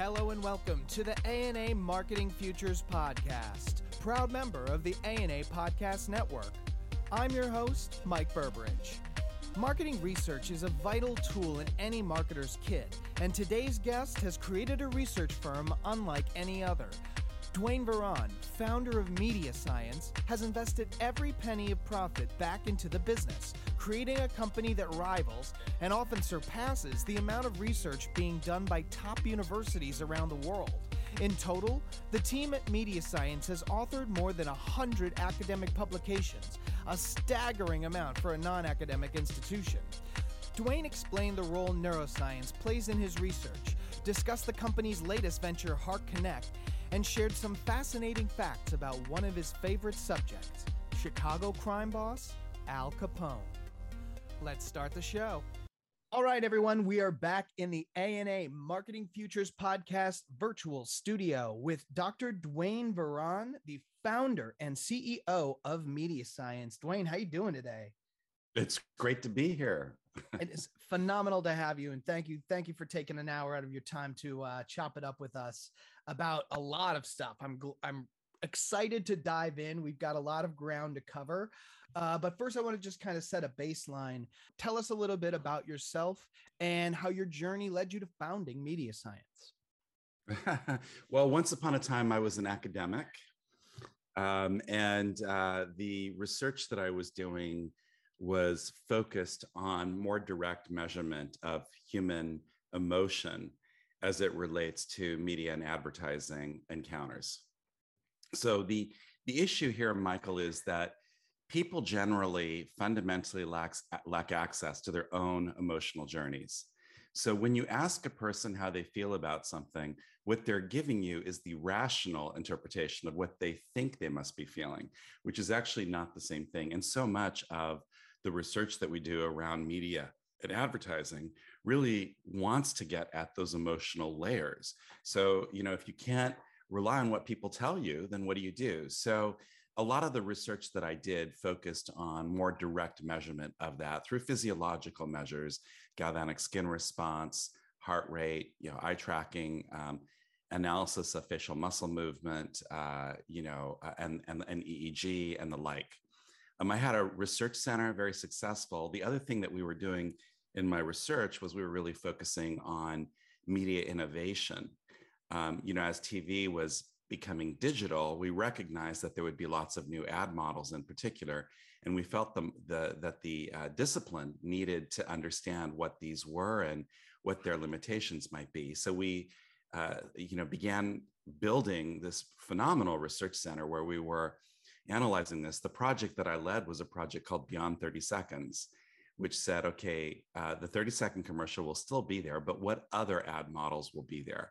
Hello and welcome to the ANA Marketing Futures Podcast, proud member of the ANA Podcast Network. I'm your host, Mike Burbridge. Marketing research is a vital tool in any marketer's kit, and today's guest has created a research firm unlike any other. Duane Varan, founder of MediaScience, has invested every penny of profit back into the business, creating a company that rivals and often surpasses the amount of research being done by top universities around the world. In total, the team at MediaScience has authored more than 100 academic publications, a staggering amount for a non-academic institution. Duane explained the role neuroscience plays in his research, discussed the company's latest venture, HARK Connect, and shared some fascinating facts about one of his favorite subjects, Chicago crime boss Al Capone. Let's start the show. All right, everyone, we are back in the ANA Marketing Futures Podcast virtual studio with Dr. Duane Varan, the founder and CEO of MediaScience. Duane, how you doing today? It's great to be here. It is phenomenal to have you. And thank you for taking an hour out of your time to chop it up with us about a lot of stuff. I'm excited to dive in. We've got a lot of ground to cover. But first, I want to just kind of set a baseline. Tell us a little bit about yourself and how your journey led you to founding MediaScience. Well, once upon a time, I was an academic. The research that I was doing was focused on more direct measurement of human emotion as it relates to media and advertising encounters. So the issue here, Michael, is that people generally fundamentally lack access to their own emotional journeys. So when you ask a person how they feel about something, what they're giving you is the rational interpretation of what they think they must be feeling, which is actually not the same thing. And so much of the research that we do around media and advertising really wants to get at those emotional layers. So, you know, if you can't rely on what people tell you, then what do you do? So a lot of the research that I did focused on more direct measurement of that through physiological measures, galvanic skin response, heart rate, eye tracking, analysis of facial muscle movement, and EEG and the like. I had a research center, very successful. The other thing that we were doing in my research was we were really focusing on media innovation. As TV was becoming digital, we recognized that there would be lots of new ad models in particular, and we felt that the discipline needed to understand what these were and what their limitations might be. So we began building this phenomenal research center where we were analyzing this. The project that I led was a project called Beyond 30 Seconds, which said, okay, the 30-second commercial will still be there, but what other ad models will be there?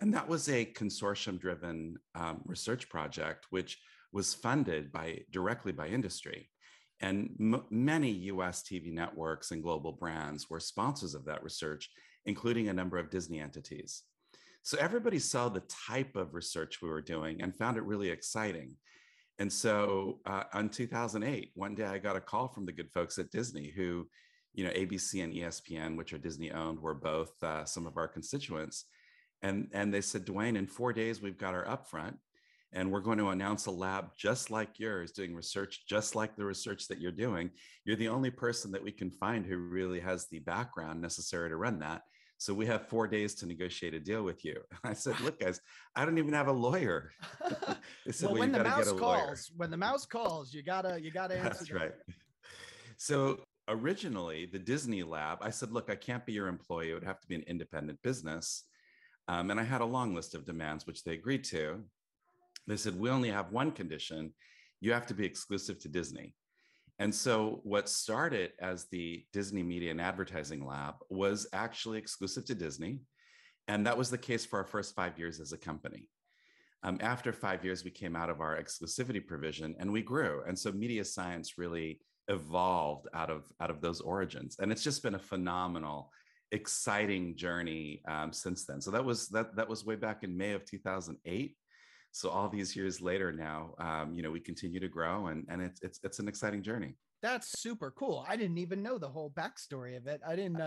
And that was a consortium-driven research project, which was funded directly by industry. And many US TV networks and global brands were sponsors of that research, including a number of Disney entities. So everybody saw the type of research we were doing and found it really exciting. And so in 2008, one day I got a call from the good folks at Disney who, ABC and ESPN, which are Disney-owned, were both some of our constituents. And they said, Duane, in 4 days, we've got our upfront, and we're going to announce a lab just like yours doing research, just like the research that you're doing. You're the only person that we can find who really has the background necessary to run that. So we have 4 days to negotiate a deal with you. And I said, look, guys, I don't even have a lawyer. They said, well, when the mouse calls, you gotta answer. That's right. So originally the Disney lab, I said, look, I can't be your employee. It would have to be an independent business. And I had a long list of demands, which they agreed to. They said, we only have one condition. You have to be exclusive to Disney. And so what started as the Disney Media and Advertising Lab was actually exclusive to Disney. And that was the case for our first 5 years as a company. After 5 years, we came out of our exclusivity provision and we grew. And so MediaScience really evolved out of those origins. And it's just been a phenomenal, exciting journey since then. So that was way back in May of 2008. So all these years later now, we continue to grow, and it's an exciting journey. That's super cool. I didn't even know the whole backstory of it. I didn't.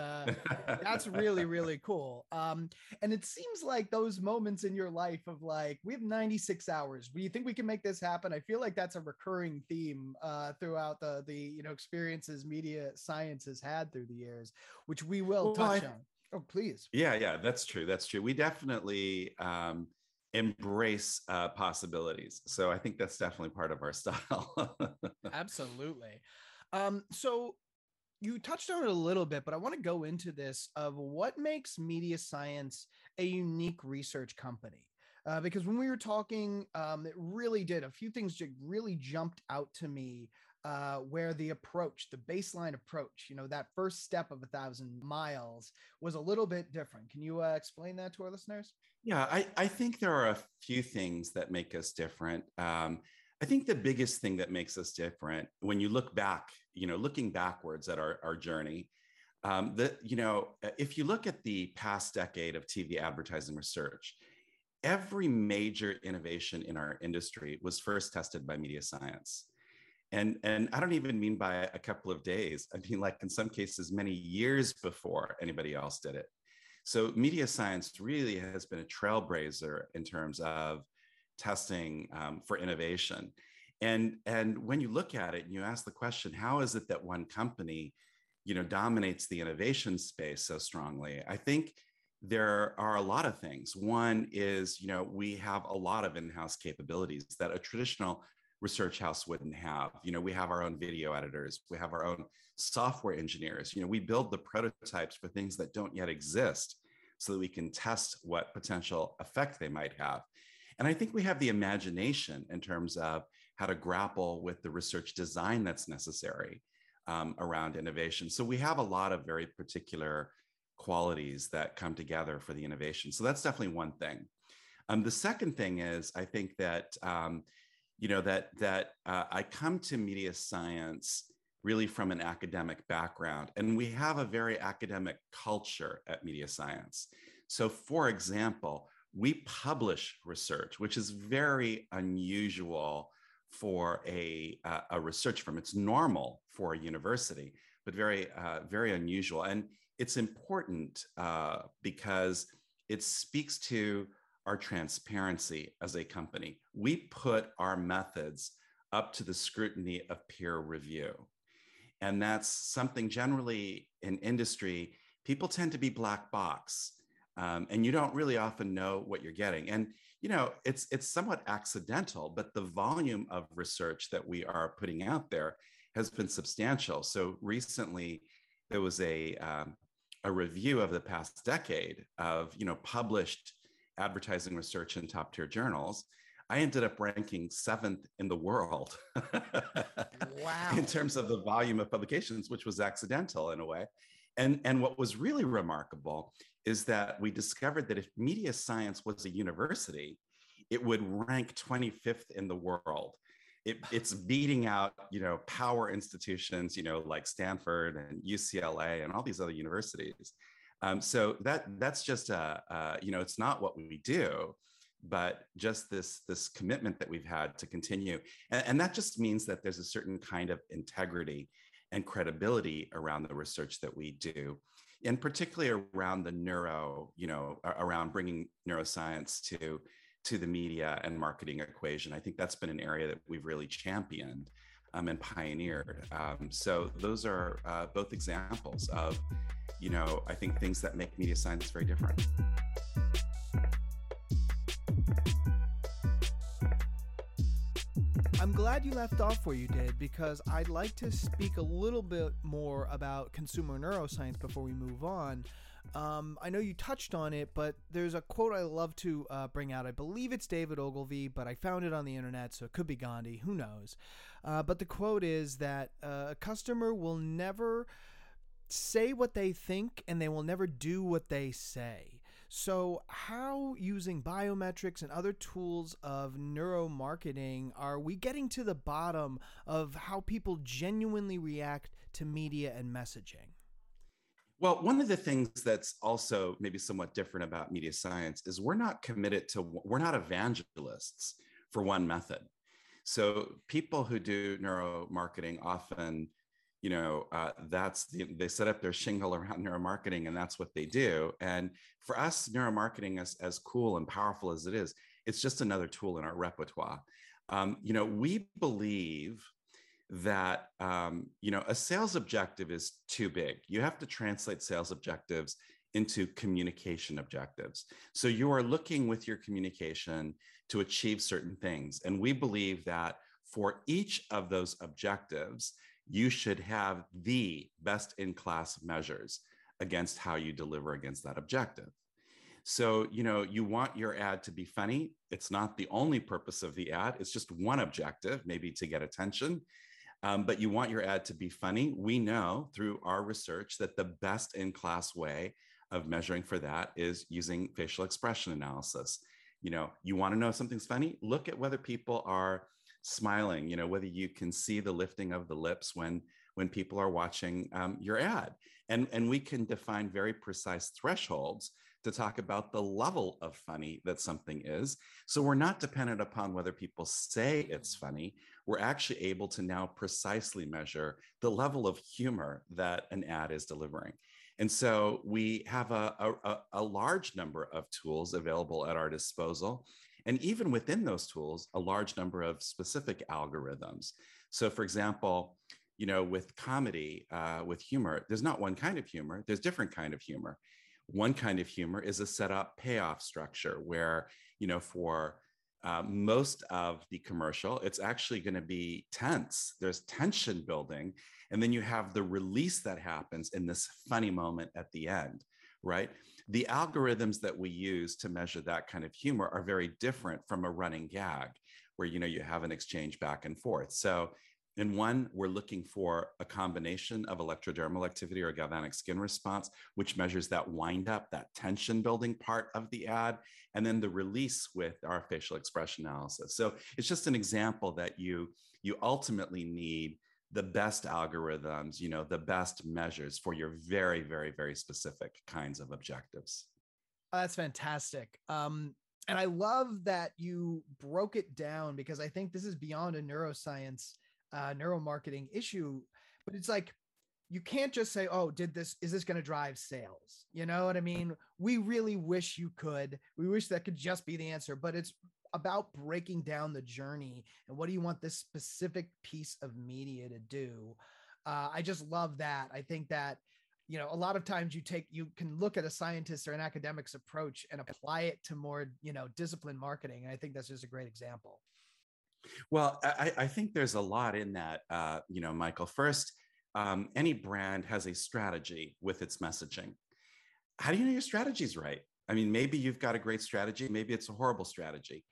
That's really, really cool. And it seems like those moments in your life of like, we have 96 hours. Do you think we can make this happen? I feel like that's a recurring theme throughout the experiences media science has had through the years, which we will touch on. Oh, please. Yeah, that's true. That's true. We definitely embrace possibilities. So I think that's definitely part of our style. Absolutely. So you touched on it a little bit, but I want to go into this of what makes media science a unique research company. Because when we were talking, it really did. A few things really jumped out to me. Where the approach, the baseline approach, that first step of 1,000 miles was a little bit different. Can you explain that to our listeners? Yeah, I think there are a few things that make us different. I think the biggest thing that makes us different, when you look back, looking backwards at our journey, if you look at the past decade of TV advertising research, every major innovation in our industry was first tested by media science. And I don't even mean by a couple of days. I mean, like in some cases, many years before anybody else did it. So media science really has been a trailblazer in terms of testing for innovation. And when you look at it and you ask the question, how is it that one company, dominates the innovation space so strongly? I think there are a lot of things. One is, we have a lot of in-house capabilities that a traditional research house wouldn't have. We have our own video editors, we have our own software engineers, we build the prototypes for things that don't yet exist so that we can test what potential effect they might have. And I think we have the imagination in terms of how to grapple with the research design that's necessary around innovation. So we have a lot of very particular qualities that come together for the innovation. So that's definitely one thing. The second thing is, I think that I come to media science really from an academic background, and we have a very academic culture at media science. So for example, we publish research, which is very unusual for a research firm. It's normal for a university, but very, very unusual. And it's important because it speaks to our transparency as a company. We put our methods up to the scrutiny of peer review. And that's something generally in industry, people tend to be black box and you don't really often know what you're getting. And it's somewhat accidental, but the volume of research that we are putting out there has been substantial. So recently there was a review of the past decade of published advertising research in top tier journals. I ended up ranking 7th in the world. Wow. In terms of the volume of publications, which was accidental in a way. And what was really remarkable is that we discovered that if media science was a university, it would rank 25th in the world. It's beating out, power institutions, like Stanford and UCLA and all these other universities. So that's just, it's not what we do, but just this commitment that we've had to continue. And that just means that there's a certain kind of integrity and credibility around the research that we do, and particularly around the neuro, around bringing neuroscience to the media and marketing equation. I think that's been an area that we've really championed and pioneered. So those are both examples of, I think things that make media science very different. I'm glad you left off where you did, because I'd like to speak a little bit more about consumer neuroscience before we move on. I know you touched on it, but there's a quote I love to bring out. I believe it's David Ogilvy, but I found it on the internet, so it could be Gandhi. Who knows? But the quote is that a customer will never say what they think, and they will never do what they say. So how, using biometrics and other tools of neuromarketing, are we getting to the bottom of how people genuinely react to media and messaging? Well, one of the things that's also maybe somewhat different about media science is we're not evangelists for one method. So people who do neuromarketing often you know, they set up their shingle around neuromarketing, and that's what they do. And for us, neuromarketing, as cool and powerful as it is, it's just another tool in our repertoire. You know, we believe that, you know, a sales objective is too big. You have to translate sales objectives into communication objectives. So you are looking with your communication to achieve certain things. And we believe that for each of those objectives, you should have the best-in-class measures against how you deliver against that objective. So, you know, you want your ad to be funny. It's not the only purpose of the ad. It's just one objective, maybe to get attention. But you want your ad to be funny. We know through our research that the best-in-class way of measuring for that is using facial expression analysis. You know, you want to know if something's funny? Look at whether people are smiling, you know, whether you can see the lifting of the lips when people are watching your ad. And we can define very precise thresholds to talk about the level of funny that something is. So we're not dependent upon whether people say it's funny. We're actually able to now precisely measure the level of humor that an ad is delivering. And so we have a large number of tools available at our disposal. And even within those tools, a large number of specific algorithms. So for example, you know, with comedy, with humor, there's not one kind of humor, there's different kind of humor. One kind of humor is a setup payoff structure where, you know, for most of the commercial, it's actually going to be tense. There's tension building. And then you have the release that happens in this funny moment at the end, right? The algorithms that we use to measure that kind of humor are very different from a running gag where, you know, you have an exchange back and forth. So in one, we're looking for a combination of electrodermal activity or galvanic skin response, which measures that wind up, that tension building part of the ad, and then the release with our facial expression analysis. So it's just an example that you ultimately need the best algorithms, you know, the best measures for your very, very, very specific kinds of objectives. Oh, that's fantastic. And I love that you broke it down, because I think this is beyond a neuroscience neuromarketing issue, but it's like, you can't just say, oh, is this going to drive sales? You know what I mean? We really wish you could, we wish that could just be the answer, but it's about breaking down the journey. And what do you want this specific piece of media to do? I just love that. I think that, you know, a lot of times you can look at a scientist or an academic's approach and apply it to more, you know, disciplined marketing. And I think that's just a great example. Well, I think there's a lot in that, you know, Michael. First, any brand has a strategy with its messaging. How do you know your strategy's right? I mean, maybe you've got a great strategy, maybe it's a horrible strategy.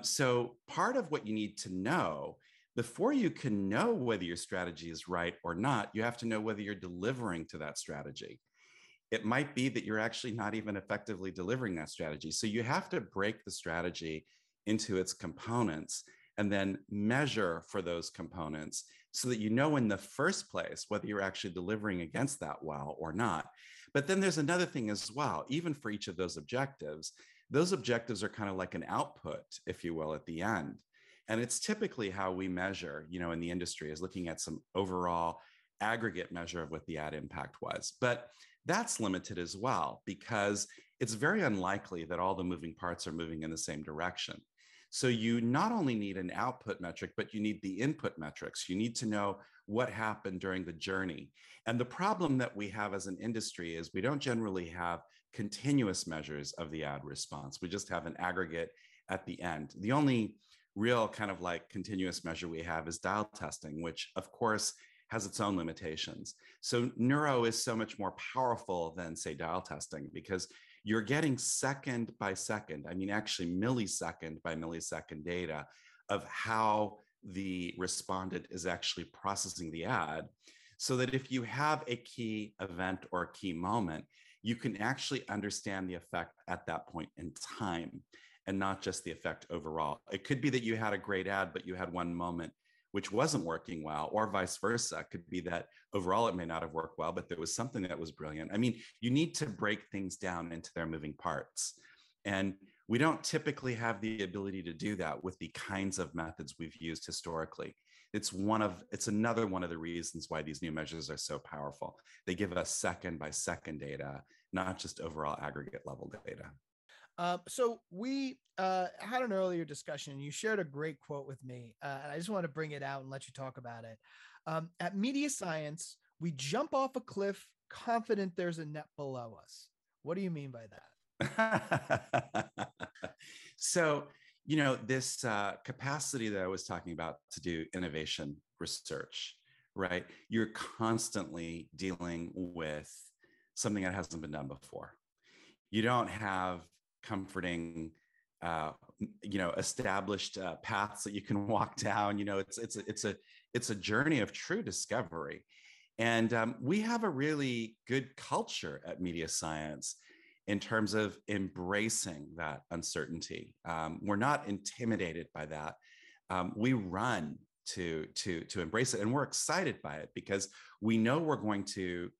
So part of what you need to know, before you can know whether your strategy is right or not, you have to know whether you're delivering to that strategy. It might be that you're actually not even effectively delivering that strategy. So you have to break the strategy into its components and then measure for those components so that you know in the first place whether you're actually delivering against that well or not. But then there's another thing as well, even for each of those objectives are kind of like an output, if you will, at the end. And it's typically how we measure, you know, in the industry is looking at some overall aggregate measure of what the ad impact was. But that's limited as well, because it's very unlikely that all the moving parts are moving in the same direction. So you not only need an output metric, but you need the input metrics. You need to know what happened during the journey. And the problem that we have as an industry is we don't generally have continuous measures of the ad response. We just have an aggregate at the end. The only real kind of like continuous measure we have is dial testing, which of course has its own limitations. So neuro is so much more powerful than say dial testing, because you're getting second by second, I mean, actually millisecond by millisecond data of how the respondent is actually processing the ad. So that if you have a key event or a key moment, you can actually understand the effect at that point in time and not just the effect overall. It could be that you had a great ad, but you had one moment which wasn't working well, or vice versa. It could be that overall it may not have worked well, but there was something that was brilliant. I mean, you need to break things down into their moving parts. And we don't typically have the ability to do that with the kinds of methods we've used historically. It's another one of the reasons why these new measures are so powerful. They give us second by second data, not just overall aggregate level data. So we had an earlier discussion. You shared a great quote with me. And I just want to bring it out and let you talk about it. At MediaScience, we jump off a cliff confident there's a net below us. What do you mean by that? So, you know, this capacity that I was talking about to do innovation research, right? You're constantly dealing with something that hasn't been done before. You don't have comforting, established paths that you can walk down. You know, it's a journey of true discovery. And we have a really good culture at MediaScience in terms of embracing that uncertainty. We're not intimidated by that. We run to embrace it, and we're excited by it because we know we're going to,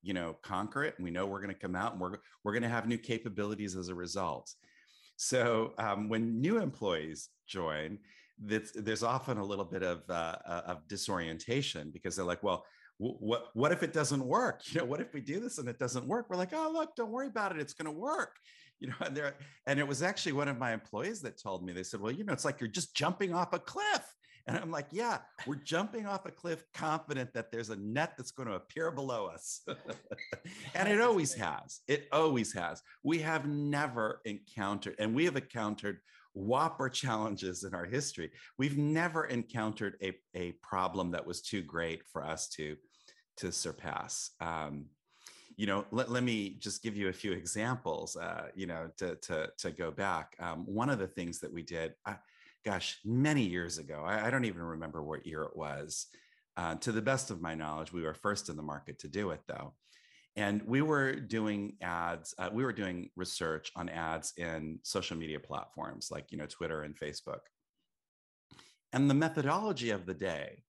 conquer it. And we know we're going to come out, and we're going to have new capabilities as a result. So when new employees join, there's often a little bit of disorientation because they're like, well, what if it doesn't work? What if we do this and it doesn't work? We're like, oh, look, don't worry about it. It's going to work. And it was actually one of my employees that told me, they said, well, it's like you're just jumping off a cliff. And I'm like, yeah, we're jumping off a cliff confident that there's a net that's going to appear below us. And it always has. It always has. We have never encountered, and we have encountered whopper challenges in our history. We've never encountered a problem that was too great for us to surpass. Let me just give you a few examples, to go back. One of the things that we did, many years ago, I don't even remember what year it was. To the best of my knowledge, we were first in the market to do it though. And we were doing research on ads in social media platforms like, Twitter and Facebook. And the methodology of the day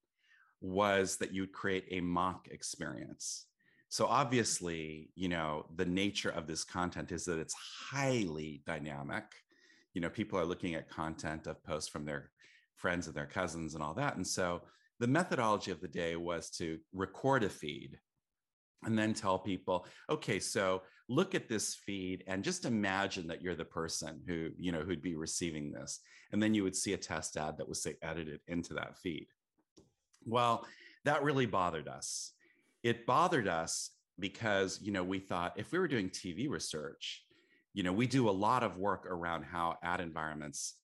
was that you'd create a mock experience. So obviously, the nature of this content is that it's highly dynamic. People are looking at content of posts from their friends and their cousins and all that. And so the methodology of the day was to record a feed and then tell people, okay, so look at this feed and just imagine that you're the person who, who'd be receiving this. And then you would see a test ad that was edited into that feed. Well, that really bothered us. It bothered us because, we thought if we were doing TV research, we do a lot of work around how ad environments,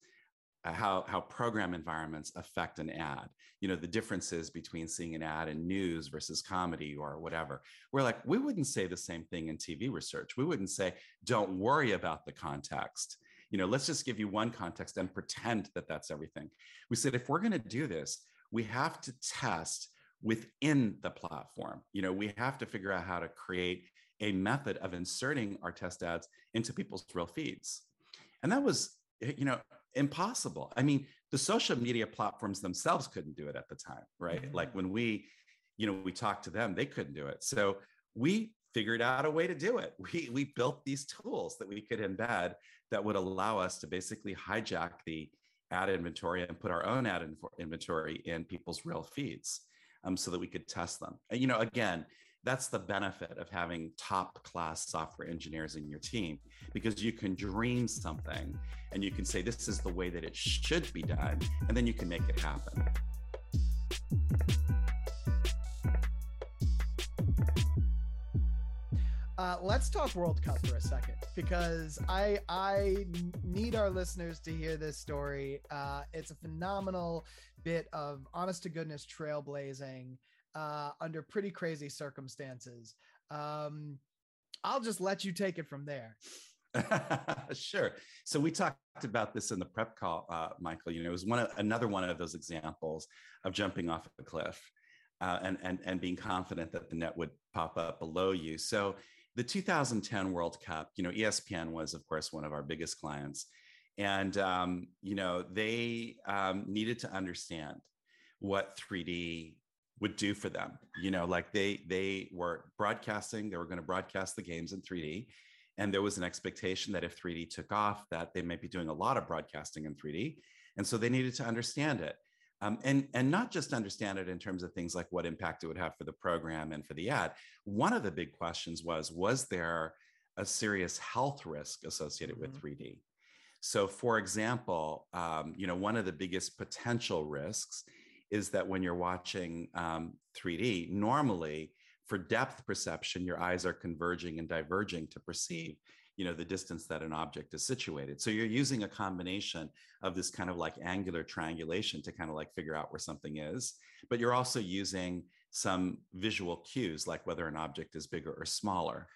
how program environments affect an ad, the differences between seeing an ad in news versus comedy or whatever. We're like, we wouldn't say the same thing in TV research. We wouldn't say, don't worry about the context. Let's just give you one context and pretend that that's everything. We said, if we're going to do this, we have to test within the platform. We have to figure out how to create a method of inserting our test ads into people's real feeds. And that was, impossible. I mean, the social media platforms themselves couldn't do it at the time, right? Mm-hmm. Like when we talked to them, they couldn't do it. So we figured out a way to do it. We built these tools that we could embed that would allow us to basically hijack the ad inventory and put our own ad inventory in people's real feeds so that we could test them. And, again, that's the benefit of having top class software engineers in your team, because you can dream something and you can say, this is the way that it should be done, and then you can make it happen. Let's talk World Cup for a second, because I need our listeners to hear this story. It's a phenomenal bit of honest to goodness trailblazing under pretty crazy circumstances. I'll just let you take it from there. Sure. So we talked about this in the prep call, Michael. It was another one of those examples of jumping off a cliff and being confident that the net would pop up below you. So the 2010 World Cup, ESPN was, of course, one of our biggest clients, and they needed to understand what 3D would do for them. They were broadcasting, they were going to broadcast the games in 3D. And there was an expectation that if 3D took off, that they might be doing a lot of broadcasting in 3D. And so they needed to understand it. And not just understand it in terms of things like what impact it would have for the program and for the ad. One of the big questions was there a serious health risk associated with 3D? So for example, one of the biggest potential risks is that when you're watching 3D, normally for depth perception, your eyes are converging and diverging to perceive, the distance that an object is situated. So you're using a combination of this kind of like angular triangulation to kind of like figure out where something is, but you're also using some visual cues, like whether an object is bigger or smaller.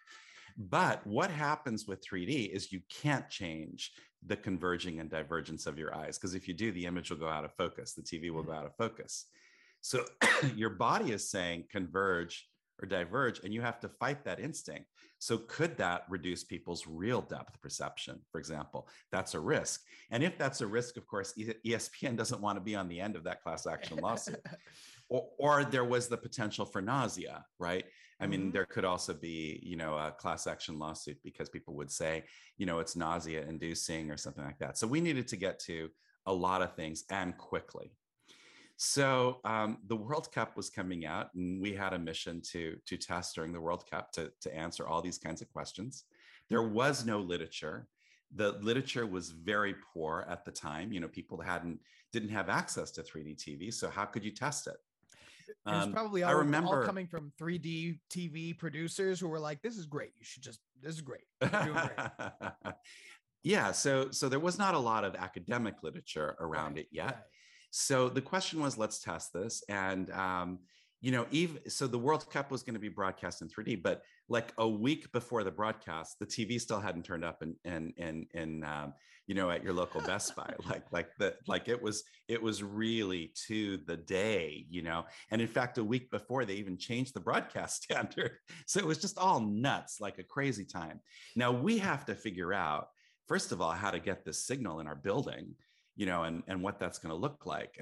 But what happens with 3D is you can't change the converging and divergence of your eyes, because if you do, the image will go out of focus, the TV will go out of focus. So your body is saying converge or diverge, and you have to fight that instinct. So could that reduce people's real depth perception, for example? That's a risk. And if that's a risk, of course, ESPN doesn't want to be on the end of that class action lawsuit. Or there was the potential for nausea, right? I mean, there could also be, a class action lawsuit because people would say, it's nausea inducing or something like that. So we needed to get to a lot of things and quickly. So the World Cup was coming out, and we had a mission to test during the World Cup to answer all these kinds of questions. There was no literature. The literature was very poor at the time. People didn't have access to 3D TV. So how could you test it? It was probably all coming from 3D TV producers who were like, "This is great. This is great. You're doing great." Yeah. So there was not a lot of academic literature around it yet. Right. So the question was, let's test this. And, so the World Cup was going to be broadcast in 3D, but like a week before the broadcast, the TV still hadn't turned up at your local Best Buy, it was really to the day, and in fact, a week before they even changed the broadcast standard. So it was just all nuts, like a crazy time. Now we have to figure out, first of all, how to get this signal in our building, and what that's going to look like.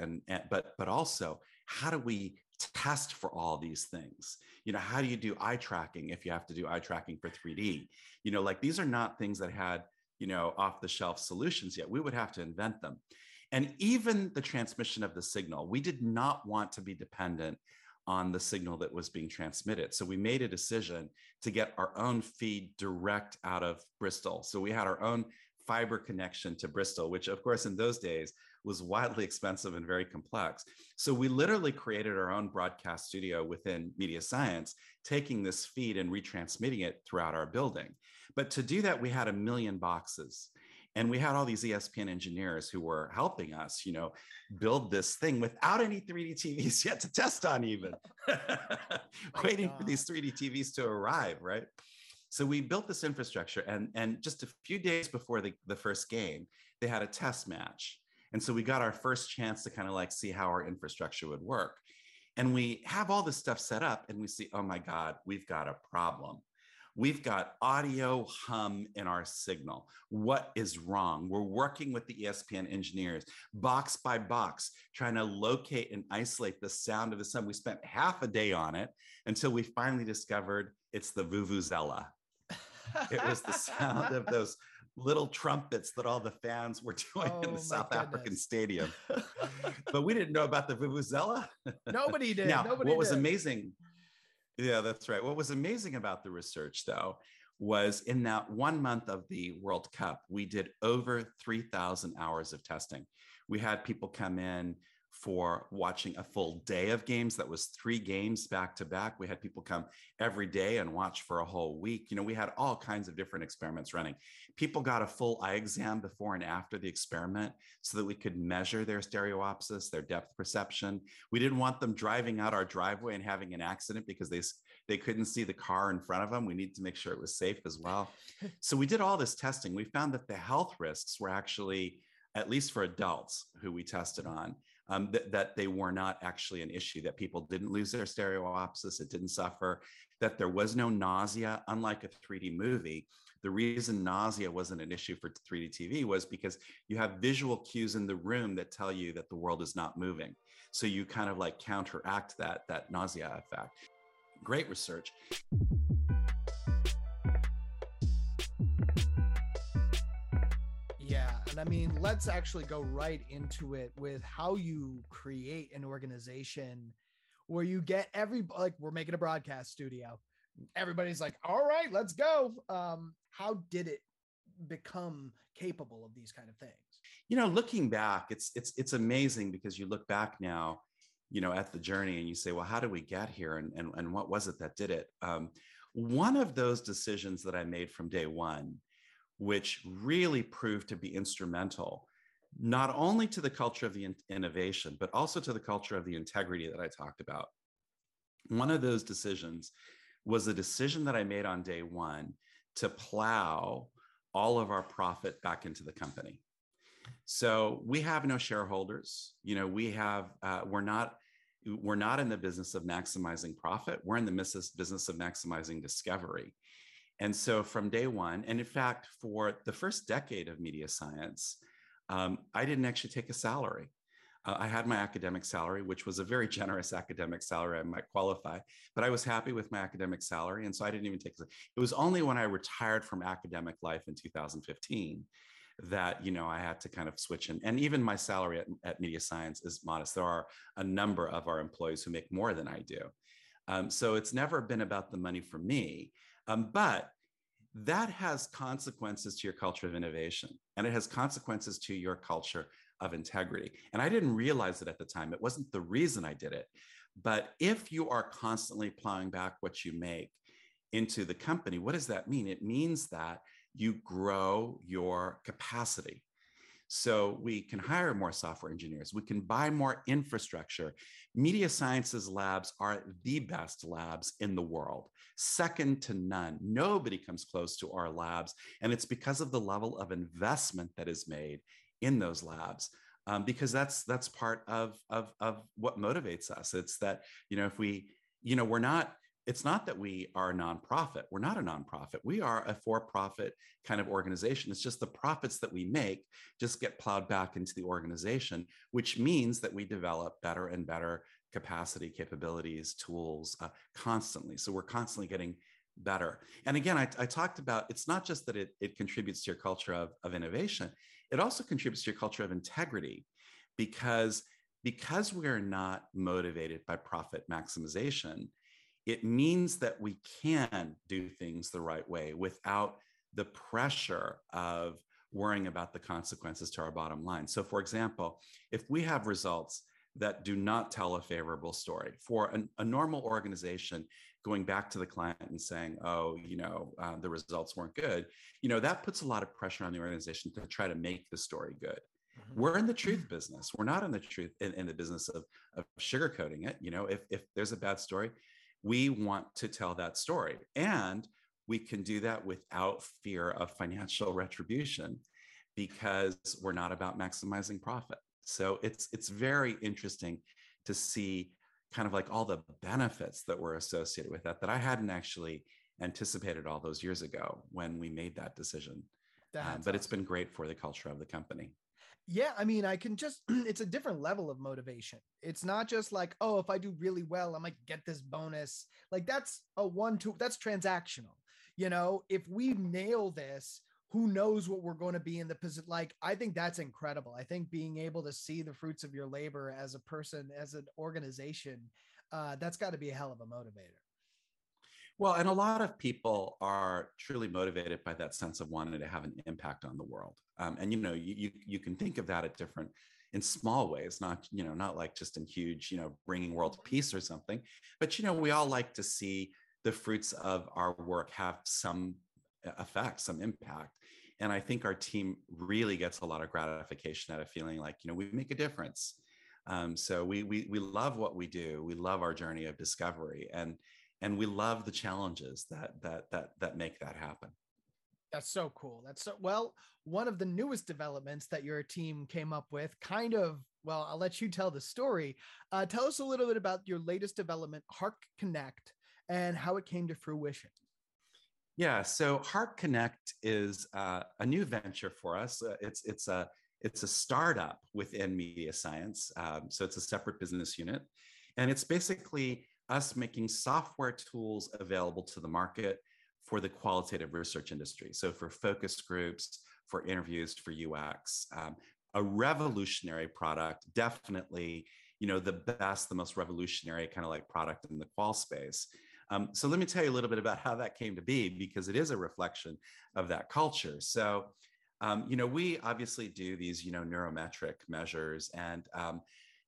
But also, how do we test for all these things? How do you do eye tracking if you have to do eye tracking for 3D? These are not things that had, off the shelf solutions yet. We would have to invent them. And even the transmission of the signal, we did not want to be dependent on the signal that was being transmitted. So we made a decision to get our own feed direct out of Bristol. So we had our own fiber connection to Bristol, which of course in those days was wildly expensive and very complex. So we literally created our own broadcast studio within MediaScience, taking this feed and retransmitting it throughout our building. But to do that, we had 1 million boxes. And we had all these ESPN engineers who were helping us, build this thing without any 3D TVs yet to test on even, waiting for these 3D TVs to arrive, right? So we built this infrastructure, and just a few days before the first game, they had a test match. And so we got our first chance to kind of like see how our infrastructure would work. And we have all this stuff set up, and we see, oh my God, we've got a problem. We've got audio hum in our signal. What is wrong? We're working with the ESPN engineers, box by box, trying to locate and isolate the sound of the sun. We spent half a day on it until we finally discovered it's the vuvuzela. It was the sound of those little trumpets that all the fans were doing in the South African stadium. But we didn't know about the vuvuzela. Nobody did. What was amazing. Yeah, that's right. What was amazing about the research, though, was in that 1 month of the World Cup, we did over 3,000 hours of testing. We had people come in for watching a full day of games. That was 3 games back to back. We had people come every day and watch for a whole week. We had all kinds of different experiments running. People got a full eye exam before and after the experiment so that we could measure their stereopsis, their depth perception. We didn't want them driving out our driveway and having an accident because they couldn't see the car in front of them. We needed to make sure it was safe as well. So we did all this testing. We found that the health risks were actually, at least for adults who we tested on, that they were not actually an issue, that people didn't lose their stereopsis, it didn't suffer, that there was no nausea. Unlike a 3D movie, the reason nausea wasn't an issue for 3D TV was because you have visual cues in the room that tell you that the world is not moving. So you kind of like counteract that nausea effect. Great research. And I mean, let's actually go right into it with how you create an organization where you get we're making a broadcast studio. Everybody's like, all right, let's go. How did it become capable of these kind of things? You know, looking back, it's amazing because you look back now, you know, at the journey and you say, well, how did we get here? And what was it that did it? One of those decisions that I made from day one, which really proved to be instrumental, not only to the culture of the innovation, but also to the culture of the integrity that I talked about. One of those decisions was the decision that I made on day one to plow all of our profit back into the company. So we have no shareholders. You know, we have we're not in the business of maximizing profit. We're in the business of maximizing discovery. And so from day one, and in fact, for the first decade of MediaScience, I didn't actually take a salary. I had my academic salary, which was a very generous academic salary. I might qualify, but I was happy with my academic salary. And so I didn't even take it. It was only when I retired from academic life in 2015 that, you know, I had to kind of switch in. And even my salary at MediaScience is modest. There are a number of our employees who make more than I do. So it's never been about the money for me. But that has consequences to your culture of innovation, and it has consequences to your culture of integrity. And I didn't realize it at the time. It wasn't the reason I did it. But if you are constantly plowing back what you make into the company, what does that mean? It means that you grow your capacity. So we can hire more software engineers. We can buy more infrastructure. Media sciences labs are the best labs in the world, second to none. Nobody comes close to our labs. And it's because of the level of investment that is made in those labs, because that's part of what motivates us. It's that, you know, if we, you know, we're not, it's not that we are a nonprofit. We're not a nonprofit. We are a for-profit kind of organization. It's just the profits that we make just get plowed back into the organization, which means that we develop better and better capacity, capabilities, tools constantly. So we're constantly getting better. And again, I talked about, it's not just that it contributes to your culture of innovation. It also contributes to your culture of integrity because we're not motivated by profit maximization. It means that we can do things the right way without the pressure of worrying about the consequences to our bottom line. So for example, if we have results that do not tell a favorable story for a normal organization, going back to the client and saying, oh, you know, the results weren't good, you know, that puts a lot of pressure on the organization to try to make the story good. We're in the truth business. We're not in the truth in the business of sugarcoating it. You know, if there's a bad story, we want to tell that story, and we can do that without fear of financial retribution because we're not about maximizing profit. So it's very interesting to see kind of like all the benefits that were associated with that I hadn't actually anticipated all those years ago when we made that decision. But it's been great for the culture of the company. Yeah, I mean, it's a different level of motivation. It's not just like, oh, if I do really well, I might get this bonus. Like that's a one-two, that's transactional. You know, if we nail this, who knows what we're going to be in the position. Like, I think that's incredible. I think being able to see the fruits of your labor as a person, as an organization, that's got to be a hell of a motivator. Well, and a lot of people are truly motivated by that sense of wanting to have an impact on the world. And, you know, you can think of that in small ways, not like just in huge, you know, bringing world peace or something. But, you know, we all like to see the fruits of our work have some effect, some impact. And I think our team really gets a lot of gratification out of feeling like, you know, we make a difference. So we love what we do. We love our journey of discovery. And we love the challenges that make that happen. That's so cool. Well, one of the newest developments that your team came up with, I'll let you tell the story. Tell us a little bit about your latest development, HARK Connect, and how it came to fruition. Yeah, so HARK Connect is a new venture for us. It's a startup within MediaScience. So it's a separate business unit, and it's basically us making software tools available to the market for the qualitative research industry. So for focus groups, for interviews, for UX. A revolutionary product, definitely, you know, the best, the most revolutionary kind of like product in the qual space. So let me tell you a little bit about how that came to be, because it is a reflection of that culture. So, you know, we obviously do these, you know, neurometric measures, and,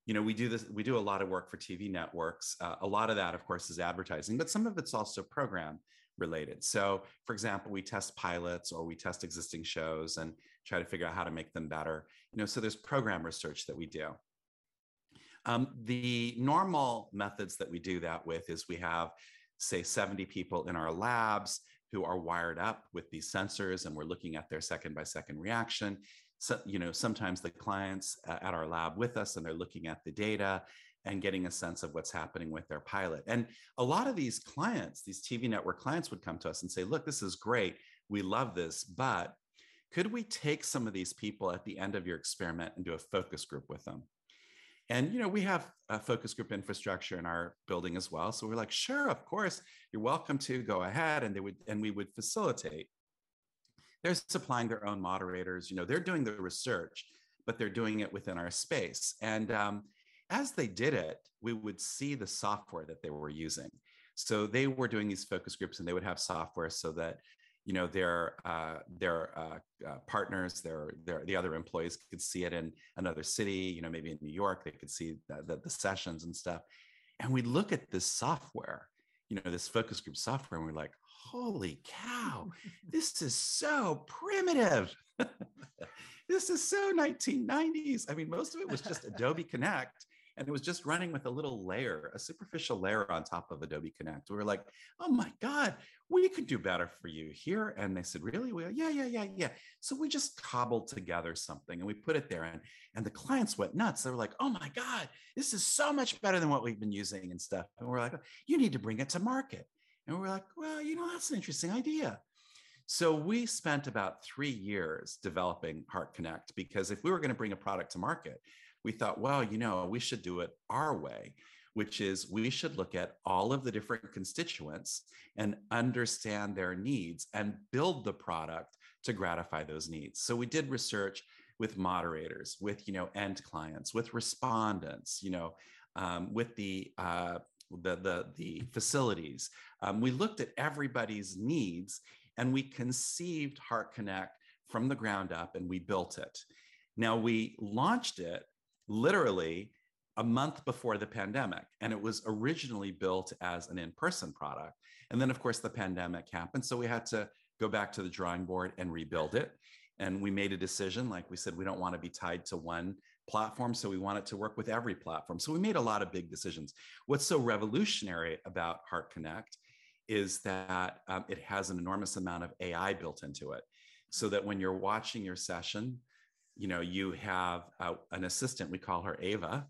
you know, we do this, we do a lot of work for TV networks. A lot of that, of course, is advertising, but some of it's also program related. So, for example, we test pilots, or we test existing shows and try to figure out how to make them better. You know, so there's program research that we do. The normal methods that we do that with is we have, say, 70 people in our labs who are wired up with these sensors, and we're looking at their second-by-second reaction. So, you know, sometimes the clients at our lab with us, and they're looking at the data and getting a sense of what's happening with their pilot. And a lot of these clients, these TV network clients, would come to us and say, look, this is great. We love this, but could we take some of these people at the end of your experiment and do a focus group with them? And, you know, we have a focus group infrastructure in our building as well. So we're like, sure, of course, you're welcome to go ahead. And we would facilitate. They're supplying their own moderators. You know, they're doing the research, but they're doing it within our space. And as they did it, we would see the software that they were using. So they were doing these focus groups, and they would have software so that, you know, their partners, the other employees could see it in another city, you know, maybe in New York, they could see the sessions and stuff. And we look at this software, you know, this focus group software, and we're like, holy cow, this is so primitive. This is so 1990s. I mean, most of it was just Adobe Connect. And it was just running with a little layer, a superficial layer on top of Adobe Connect. We were like, oh my God, we could do better for you here. And they said, really? We were, yeah. So we just cobbled together something and we put it there. And the clients went nuts. They were like, oh my God, this is so much better than what we've been using and stuff. And we're like, you need to bring it to market. And we're like, well, you know, that's an interesting idea. So we spent about 3 years developing HARK Connect, because if we were going to bring a product to market, we thought, well, you know, we should do it our way, which is we should look at all of the different constituents and understand their needs and build the product to gratify those needs. So we did research with moderators, with, you know, end clients, with respondents, you know, with the facilities. We looked at everybody's needs, and we conceived HARK Connect from the ground up, and we built it. Now, we launched it literally a month before the pandemic, and it was originally built as an in-person product. And then, of course, the pandemic happened, so we had to go back to the drawing board and rebuild it. And we made a decision, like we said, we don't want to be tied to one platform, so we want it to work with every platform. So we made a lot of big decisions. What's so revolutionary about HARK Connect is that it has an enormous amount of AI built into it, so that when you're watching your session, you know, you have an assistant. We call her Ava.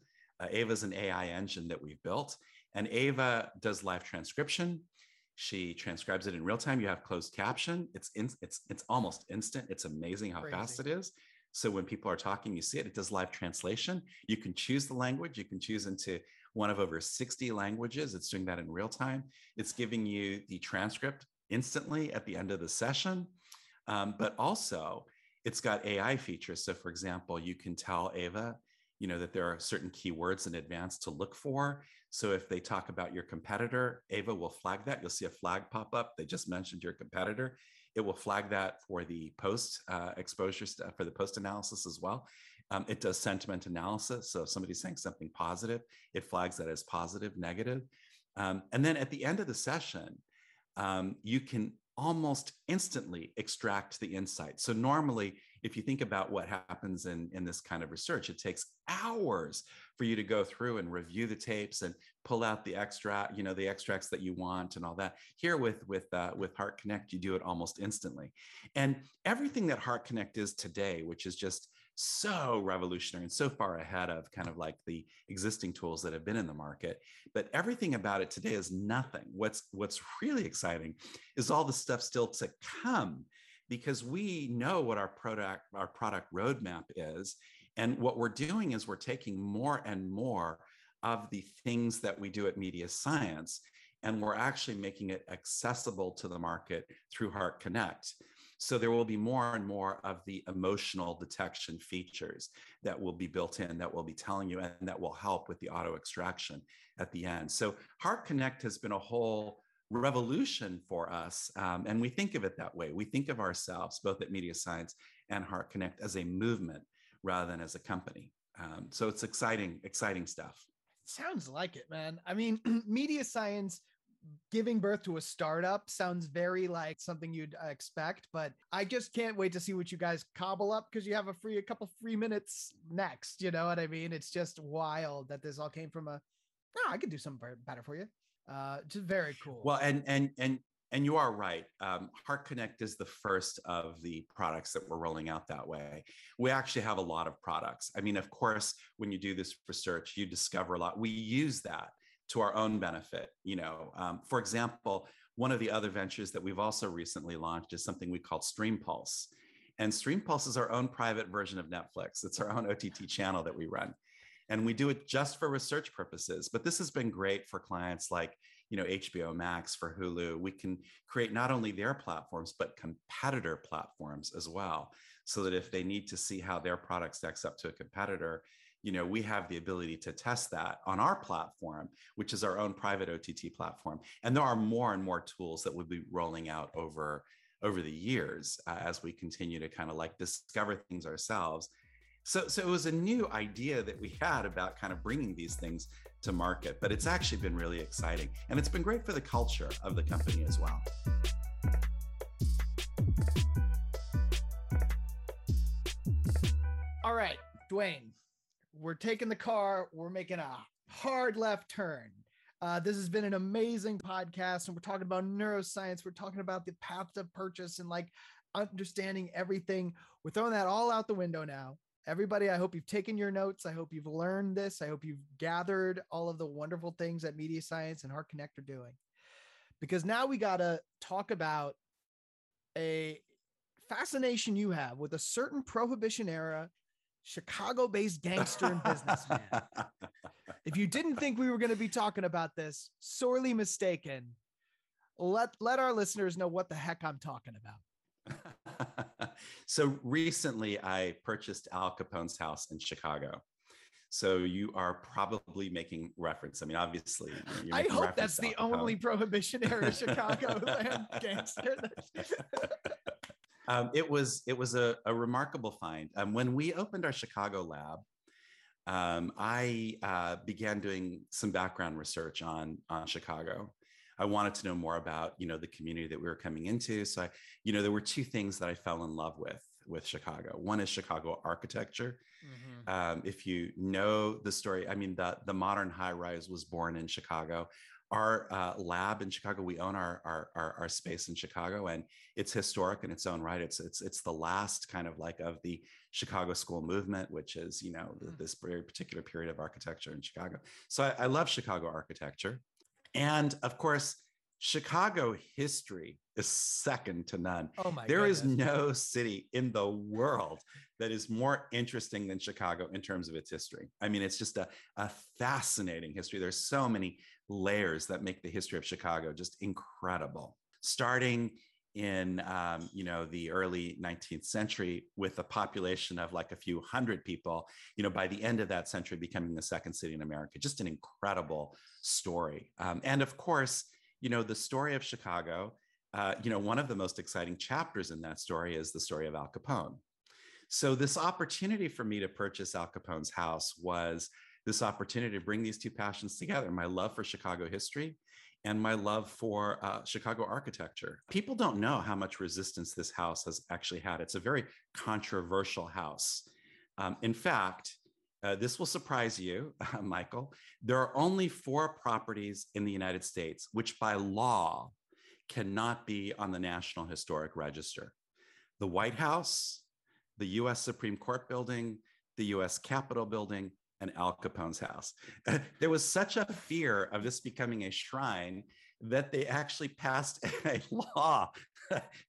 Ava's an AI engine that we've built, and Ava does live transcription. She transcribes it in real time. You have closed caption. It's almost instant. It's amazing how fast it is. So when people are talking, you see it. It does live translation. You can choose the language. You can choose into one of over 60 languages. It's doing that in real time. It's giving you the transcript instantly at the end of the session. But also, it's got AI features. So, for example, you can tell Ava, you know, that there are certain keywords in advance to look for. So if they talk about your competitor, Ava will flag that. You'll see a flag pop up. They just mentioned your competitor. It will flag that for the post exposure stuff, for the post analysis as well. It does sentiment analysis. So if somebody's saying something positive, it flags that as positive, negative. And then at the end of the session, you can almost instantly extract the insight. So normally, if you think about what happens in this kind of research, it takes hours for you to go through and review the tapes and pull out the extract, you know, the extracts that you want and all that. Here with HARK Connect, you do it almost instantly. And everything that HARK Connect is today, which is just so revolutionary and so far ahead of kind of like the existing tools that have been in the market, but everything about it today is nothing. What's really exciting is all the stuff still to come, because we know what our product roadmap is, and what we're doing is we're taking more and more of the things that we do at MediaScience, and we're actually making it accessible to the market through HARK Connect. So there will be more and more of the emotional detection features that will be built in, that will be telling you, and that will help with the auto extraction at the end. So HARK Connect has been a whole revolution for us. And we think of it that way. We think of ourselves, both at MediaScience and HARK Connect, as a movement rather than as a company. So it's exciting, exciting stuff. Sounds like it, man. I mean, MediaScience giving birth to a startup sounds very like something you'd expect, but I just can't wait to see what you guys cobble up, because you have a couple free minutes next. You know what I mean? It's just wild that this all came from I could do something better for you. Just very cool. Well, and you are right. HARK Connect is the first of the products that we're rolling out that way. We actually have a lot of products. I mean, of course, when you do this research, you discover a lot. We use that to our own benefit. You know, for example, one of the other ventures that we've also recently launched is something we call Stream Pulse. And Stream Pulse is our own private version of Netflix. It's our own OTT channel that we run. And we do it just for research purposes. But this has been great for clients like, you know, HBO Max, for Hulu. We can create not only their platforms, but competitor platforms as well, so that if they need to see how their product stacks up to a competitor, you know, we have the ability to test that on our platform, which is our own private OTT platform. And there are more and more tools that we'll be rolling out over the years as we continue to kind of like discover things ourselves. So it was a new idea that we had about kind of bringing these things to market, but it's actually been really exciting. And it's been great for the culture of the company as well. All right, Duane, we're taking the car. We're making a hard left turn. This has been an amazing podcast, and we're talking about neuroscience. We're talking about the path to purchase and like understanding everything. We're throwing that all out the window now. Everybody, I hope you've taken your notes. I hope you've learned this. I hope you've gathered all of the wonderful things that MediaScience and HARK Connect are doing. Because now we got to talk about a fascination you have with a certain Prohibition era Chicago-based gangster and businessman. If you didn't think we were going to be talking about this, sorely mistaken. Let our listeners know what the heck I'm talking about. So recently I purchased Al Capone's house in Chicago. So you are probably making reference. I mean, obviously, you're I hope that's the only Prohibition era Chicago land gangster. It was a remarkable find. When we opened our Chicago lab, I began doing some background research on Chicago. I wanted to know more about, you know, the community that we were coming into. So, there were two things that I fell in love with Chicago. One is Chicago architecture. Mm-hmm. If you know the story, I mean, the modern high rise was born in Chicago. Our lab in Chicago, we own our space in Chicago, and it's historic in its own right. It's the last kind of like of the Chicago school movement, which is, you know, this very particular period of architecture in Chicago. So I love Chicago architecture. And of course, Chicago history is second to none. Oh my! There goodness. Is no city in the world that is more interesting than Chicago in terms of its history. I mean, it's just a fascinating history. There's so many layers that make the history of Chicago just incredible. Starting in the early 19th century with a population of like a few hundred people, you know, by the end of that century becoming the second city in America. Just an incredible story. And of course, you know, the story of Chicago, one of the most exciting chapters in that story is the story of Al Capone. So this opportunity for me to purchase Al Capone's house was this opportunity to bring these two passions together, my love for Chicago history and my love for Chicago architecture. People don't know how much resistance this house has actually had. It's a very controversial house. In fact, this will surprise you, Michael. There are only 4 properties in the United States which by law cannot be on the National Historic Register. The White House, the US Supreme Court building, the US Capitol building, and Al Capone's house. There was such a fear of this becoming a shrine that they actually passed a law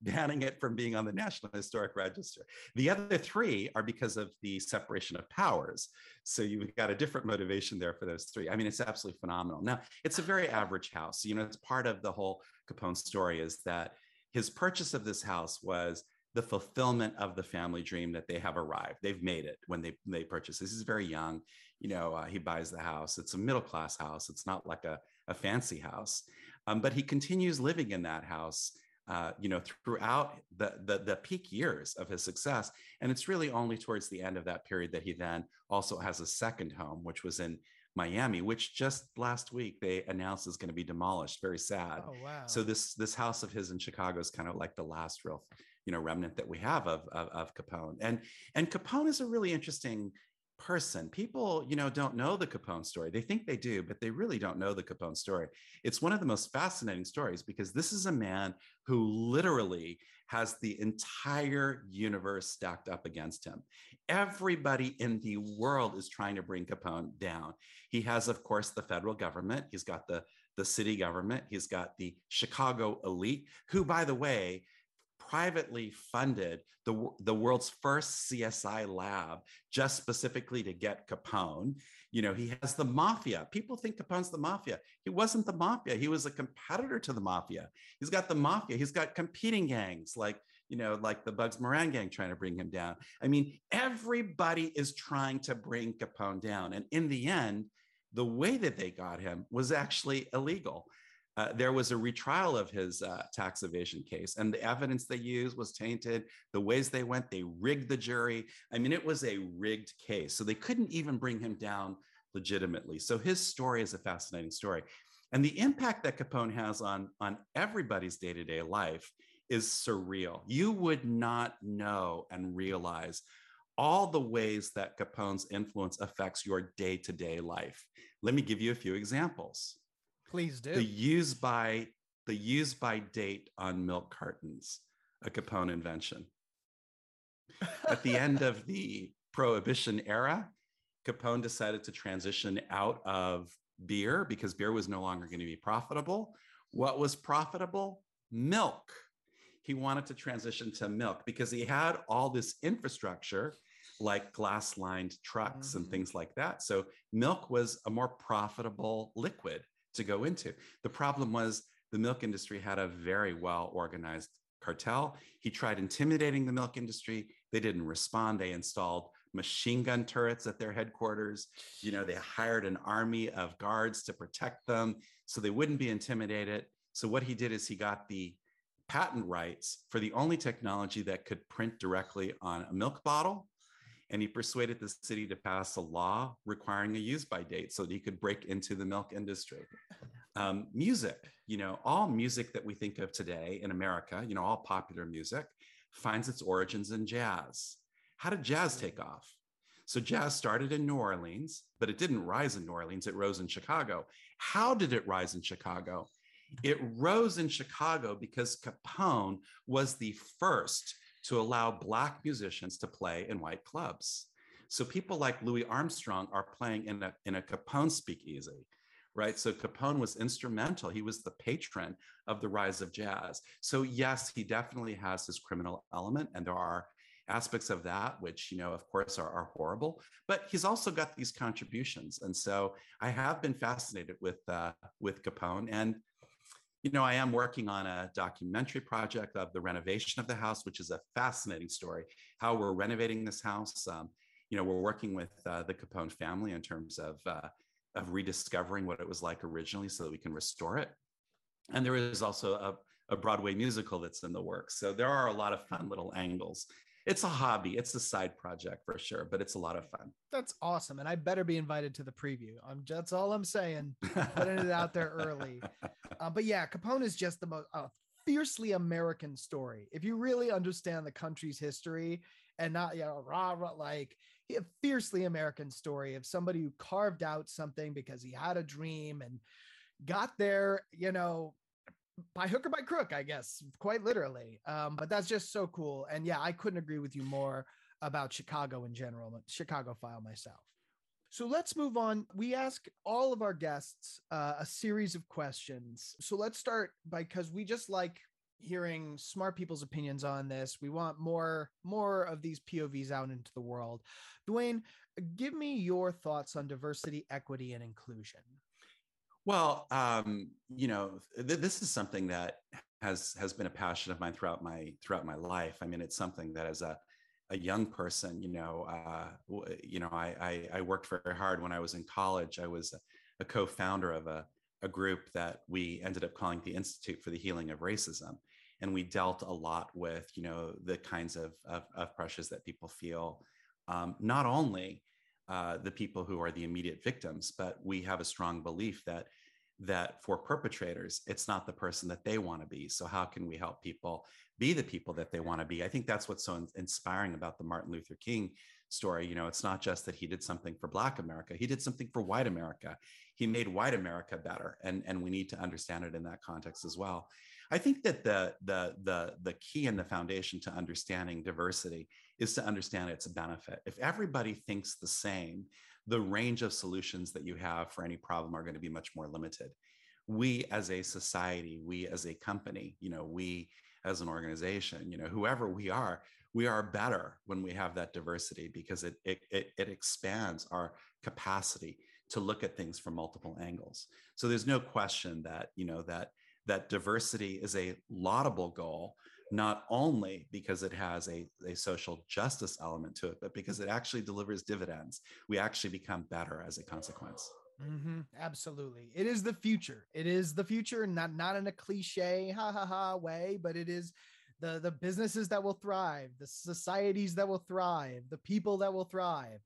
banning it from being on the National Historic Register. The other 3 are because of the separation of powers. So you've got a different motivation there for those 3. I mean, it's absolutely phenomenal. Now, it's a very average house. You know, it's part of the whole Capone story is that his purchase of this house was the fulfillment of the family dream that they have arrived. They've made it when they purchase. This is very young. You know, he buys the house. It's a middle-class house. It's not like a fancy house, but he continues living in that house, you know, throughout the peak years of his success. And it's really only towards the end of that period that he then also has a second home, which was in Miami, which just last week they announced is going to be demolished. Very sad. Oh, wow. So this house of his in Chicago is kind of like the last real, you know, remnant that we have of Capone. And Capone is a really interesting person. People, you know, don't know the Capone story. They think they do, but they really don't know the Capone story. It's one of the most fascinating stories because this is a man who literally has the entire universe stacked up against him. Everybody in the world is trying to bring Capone down. He has, of course, the federal government. He's got the city government. He's got the Chicago elite, who, by the way, privately funded the world's first CSI lab just specifically to get Capone. You know, he has the mafia. People think Capone's the mafia. He wasn't the mafia. He was a competitor to the mafia. He's got the mafia. He's got competing gangs like, you know, like the Bugs Moran gang trying to bring him down. I mean, everybody is trying to bring Capone down. And in the end, the way that they got him was actually illegal. There was a retrial of his tax evasion case, and the evidence they used was tainted. The ways they went, they rigged the jury. I mean, it was a rigged case. So they couldn't even bring him down legitimately. So his story is a fascinating story. And the impact that Capone has on everybody's day-to-day life is surreal. You would not know and realize all the ways that Capone's influence affects your day-to-day life. Let me give you a few examples. Please do. The use by date on milk cartons, a Capone invention. At the end of the Prohibition era, Capone decided to transition out of beer because beer was no longer going to be profitable. What was profitable? Milk. He wanted to transition to milk because he had all this infrastructure like glass-lined trucks and things like that. So milk was a more profitable liquid to go into. The problem was the milk industry had a very well-organized cartel. He tried intimidating the milk industry. They didn't respond. They installed machine gun turrets at their headquarters. You know, they hired an army of guards to protect them so they wouldn't be intimidated. So what he did is he got the patent rights for the only technology that could print directly on a milk bottle. And he persuaded the city to pass a law requiring a use-by date so that he could break into the milk industry. Music, you know, all music that we think of today in America, you know, all popular music finds its origins in jazz. How did jazz take off? So jazz started in New Orleans, but it didn't rise in New Orleans, it rose in Chicago. How did it rise in Chicago? It rose in Chicago because Capone was the first to allow Black musicians to play in white clubs. So people like Louis Armstrong are playing in a Capone speakeasy, right? So Capone was instrumental. He was the patron of the rise of jazz. So yes, he definitely has his criminal element, and there are aspects of that, which, you know, of course are horrible, but he's also got these contributions. And so I have been fascinated with Capone, and you know, I am working on a documentary project of the renovation of the house, which is a fascinating story, how we're renovating this house. You know, we're working with the Capone family in terms of rediscovering what it was like originally so that we can restore it. And there is also a Broadway musical that's in the works. So there are a lot of fun little angles. It's a hobby. It's a side project for sure, but it's a lot of fun. That's awesome. And I better be invited to the preview. That's all I'm saying. I'm putting it out there early. But yeah, Capone is just the most fiercely American story. If you really understand the country's history and not, you know, like a fiercely American story of somebody who carved out something because he had a dream and got there, you know, by hook or by crook, I guess, quite literally. But that's just so cool. And yeah, I couldn't agree with you more about Chicago in general, Chicagophile myself. So let's move on. We ask all of our guests a series of questions. So let's start because we just like hearing smart people's opinions on this. We want more of these POVs out into the world. Duane, give me your thoughts on diversity, equity, and inclusion. Well, you know, this is something that has been a passion of mine throughout my life. I mean, it's something that as a young person, I worked very hard when I was in college. I was a co-founder of a group that we ended up calling the Institute for the Healing of Racism. And we dealt a lot with, the kinds of pressures that people feel, not only the people who are the immediate victims, but we have a strong belief that for perpetrators, it's not the person that they want to be. So how can we help people be the people that they want to be? I think that's what's so inspiring about the Martin Luther King story. It's not just that he did something for Black America, he did something for white America. He made white America better. And we need to understand it in that context as well. I think that the key and the foundation to understanding diversity is to understand its benefit. If everybody thinks the same, the range of solutions that you have for any problem are going to be much more limited. We as a society, we as a company, we as an organization, whoever we are better when we have that diversity, because it expands our capacity to look at things from multiple angles. So there's no question that, that diversity is a laudable goal, not only because it has a social justice element to it, but because it actually delivers dividends. We actually become better as a consequence. Mm-hmm. Absolutely. It is the future. It is the future, not in a cliche way, but it is the businesses that will thrive, the societies that will thrive, the people that will thrive.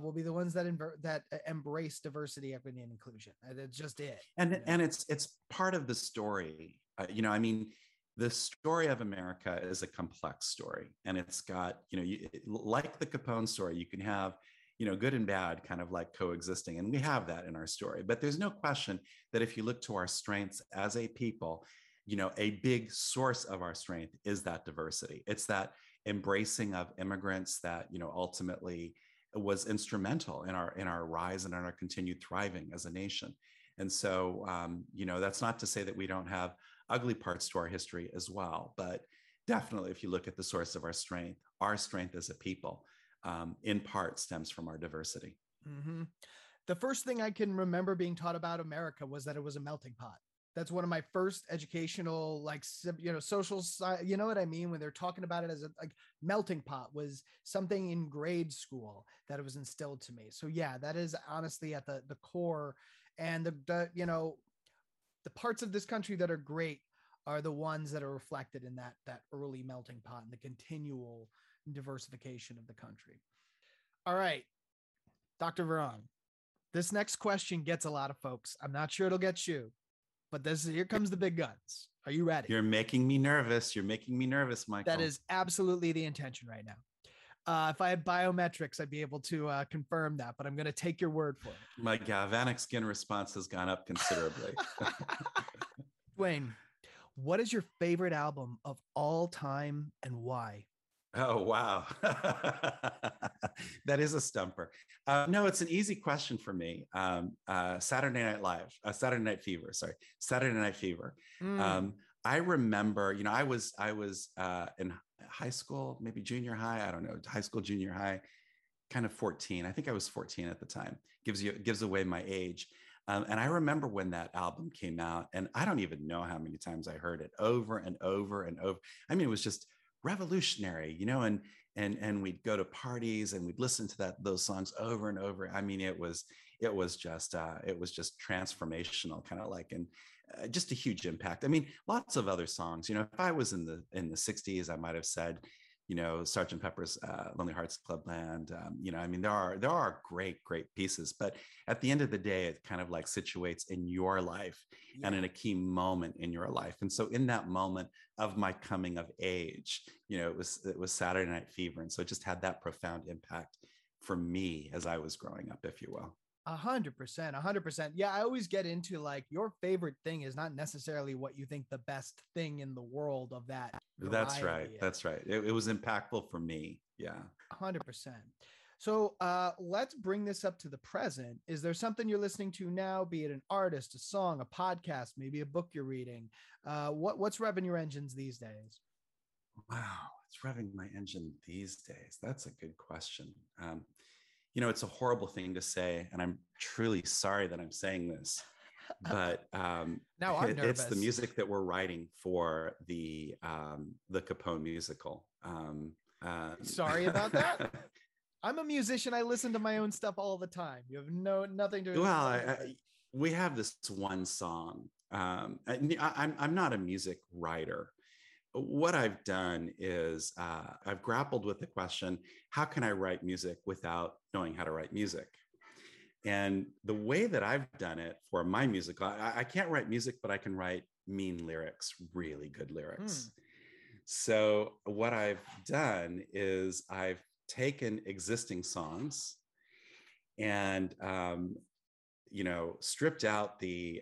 Will be the ones that embrace diversity, equity, and inclusion. That's just it. And it's part of the story. I mean, the story of America is a complex story, and it's got like the Capone story. You can have good and bad kind of like coexisting, and we have that in our story. But there's no question that if you look to our strengths as a people, a big source of our strength is that diversity. It's that embracing of immigrants that ultimately was instrumental in our rise and in our continued thriving as a nation. And so, that's not to say that we don't have ugly parts to our history as well, but definitely if you look at the source of our strength as a people in part stems from our diversity. Mm-hmm. The first thing I can remember being taught about America was that it was a melting pot. That's one of my first educational, social science, you know what I mean? When they're talking about it as a melting pot was something in grade school that it was instilled to me. So yeah, that is honestly at the core, and the parts of this country that are great are the ones that are reflected in that early melting pot and the continual diversification of the country. All right, Dr. Varan, this next question gets a lot of folks. I'm not sure it'll get you. But here comes the big guns. Are you ready? You're making me nervous. You're making me nervous, Michael. That is absolutely the intention right now. If I had biometrics, I'd be able to confirm that, but I'm going to take your word for it. My galvanic skin response has gone up considerably. Duane, what is your favorite album of all time and why? Oh, wow. That is a stumper. No, it's an easy question for me. Saturday Night Live, Saturday Night Fever, sorry. Saturday Night Fever. Mm. I remember, I was in high school, maybe junior high. I don't know, high school, junior high, kind of 14. I think I was 14 at the time. Gives away my age. And I remember when that album came out, and I don't even know how many times I heard it over and over and over. I mean, it was just revolutionary, and we'd go to parties and we'd listen to those songs over and over. I mean, it was just transformational, kind of like, and just a huge impact. I mean, lots of other songs, if I was in the 60s, I might've said, Sgt. Pepper's Lonely Hearts Club Band, I mean, there are great pieces, but at the end of the day, it kind of like situates in your life and in a key moment in your life. And so in that moment of my coming of age, it was Saturday Night Fever. And so it just had that profound impact for me as I was growing up, if you will. 100%. Yeah. I always get into your favorite thing is not necessarily what you think the best thing in the world of that. That's right. Is. That's right. It was impactful for me. Yeah. 100%. So let's bring this up to the present. Is there something you're listening to now, be it an artist, a song, a podcast, maybe a book you're reading? What's revving your engines these days? Wow. What's revving my engine these days? That's a good question. It's a horrible thing to say, and I'm truly sorry that I'm saying this, But now I'm nervous. It's the music that we're writing for the Capone musical. Sorry about that. I'm a musician. I listen to my own stuff all the time. You have nothing to do. Well, we have this one song. I'm not a music writer. What I've done is I've grappled with the question, how can I write music without knowing how to write music? And the way that I've done it for my music, I can't write music, but I can write mean lyrics, really good lyrics. So what I've done is I've taken existing songs and stripped out the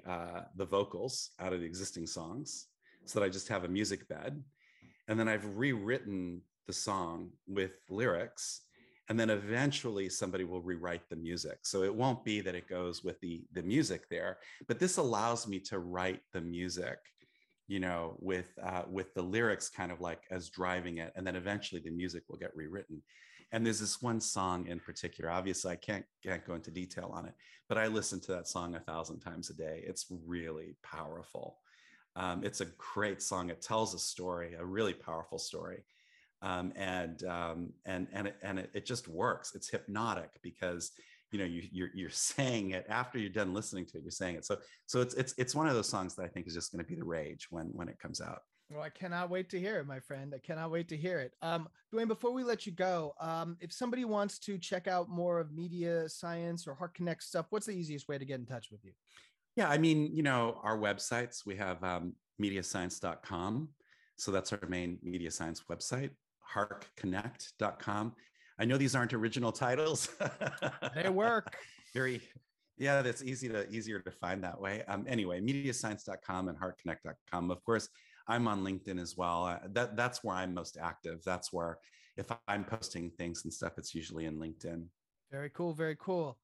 vocals out of the existing songs, so that I just have a music bed. And then I've rewritten the song with lyrics, and then eventually somebody will rewrite the music. So it won't be that it goes with the music there, but this allows me to write the music, with the lyrics kind of like as driving it. And then eventually the music will get rewritten. And there's this one song in particular, obviously I can't go into detail on it, but I listen to that song 1,000 times a day. It's really powerful. It's a great song. It tells a story, a really powerful story, and it just works. It's hypnotic because you're saying it after you're done listening to it. You're saying it. So it's one of those songs that I think is just going to be the rage when it comes out. Well, I cannot wait to hear it, my friend. I cannot wait to hear it. Duane, before we let you go, if somebody wants to check out more of MediaScience or HARK Connect stuff, what's the easiest way to get in touch with you? Yeah, I mean, our websites, we have mediascience.com. So that's our main MediaScience website, harkconnect.com. I know these aren't original titles. They work. That's easier to find that way. Anyway, mediascience.com and harkconnect.com. Of course, I'm on LinkedIn as well. That's where I'm most active. That's where, if I'm posting things and stuff, it's usually in LinkedIn. Very cool, very cool.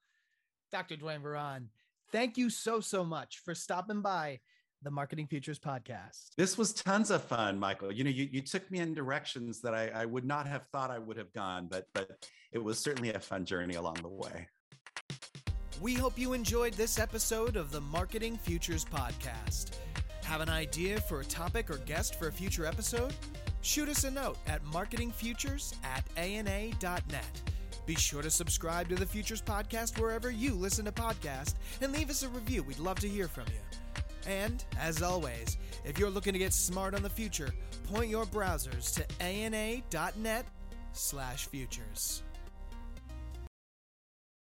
Dr. Duane Varan, thank you so much for stopping by the Marketing Futures podcast. This was tons of fun, Michael. You took me in directions that I would not have thought I would have gone, but it was certainly a fun journey along the way. We hope you enjoyed this episode of the Marketing Futures podcast. Have an idea for a topic or guest for a future episode? Shoot us a note at marketingfutures@ana.net. Be sure to subscribe to the Futures Podcast wherever you listen to podcasts and leave us a review. We'd love to hear from you. And, as always, if you're looking to get smart on the future, point your browsers to ana.net/futures.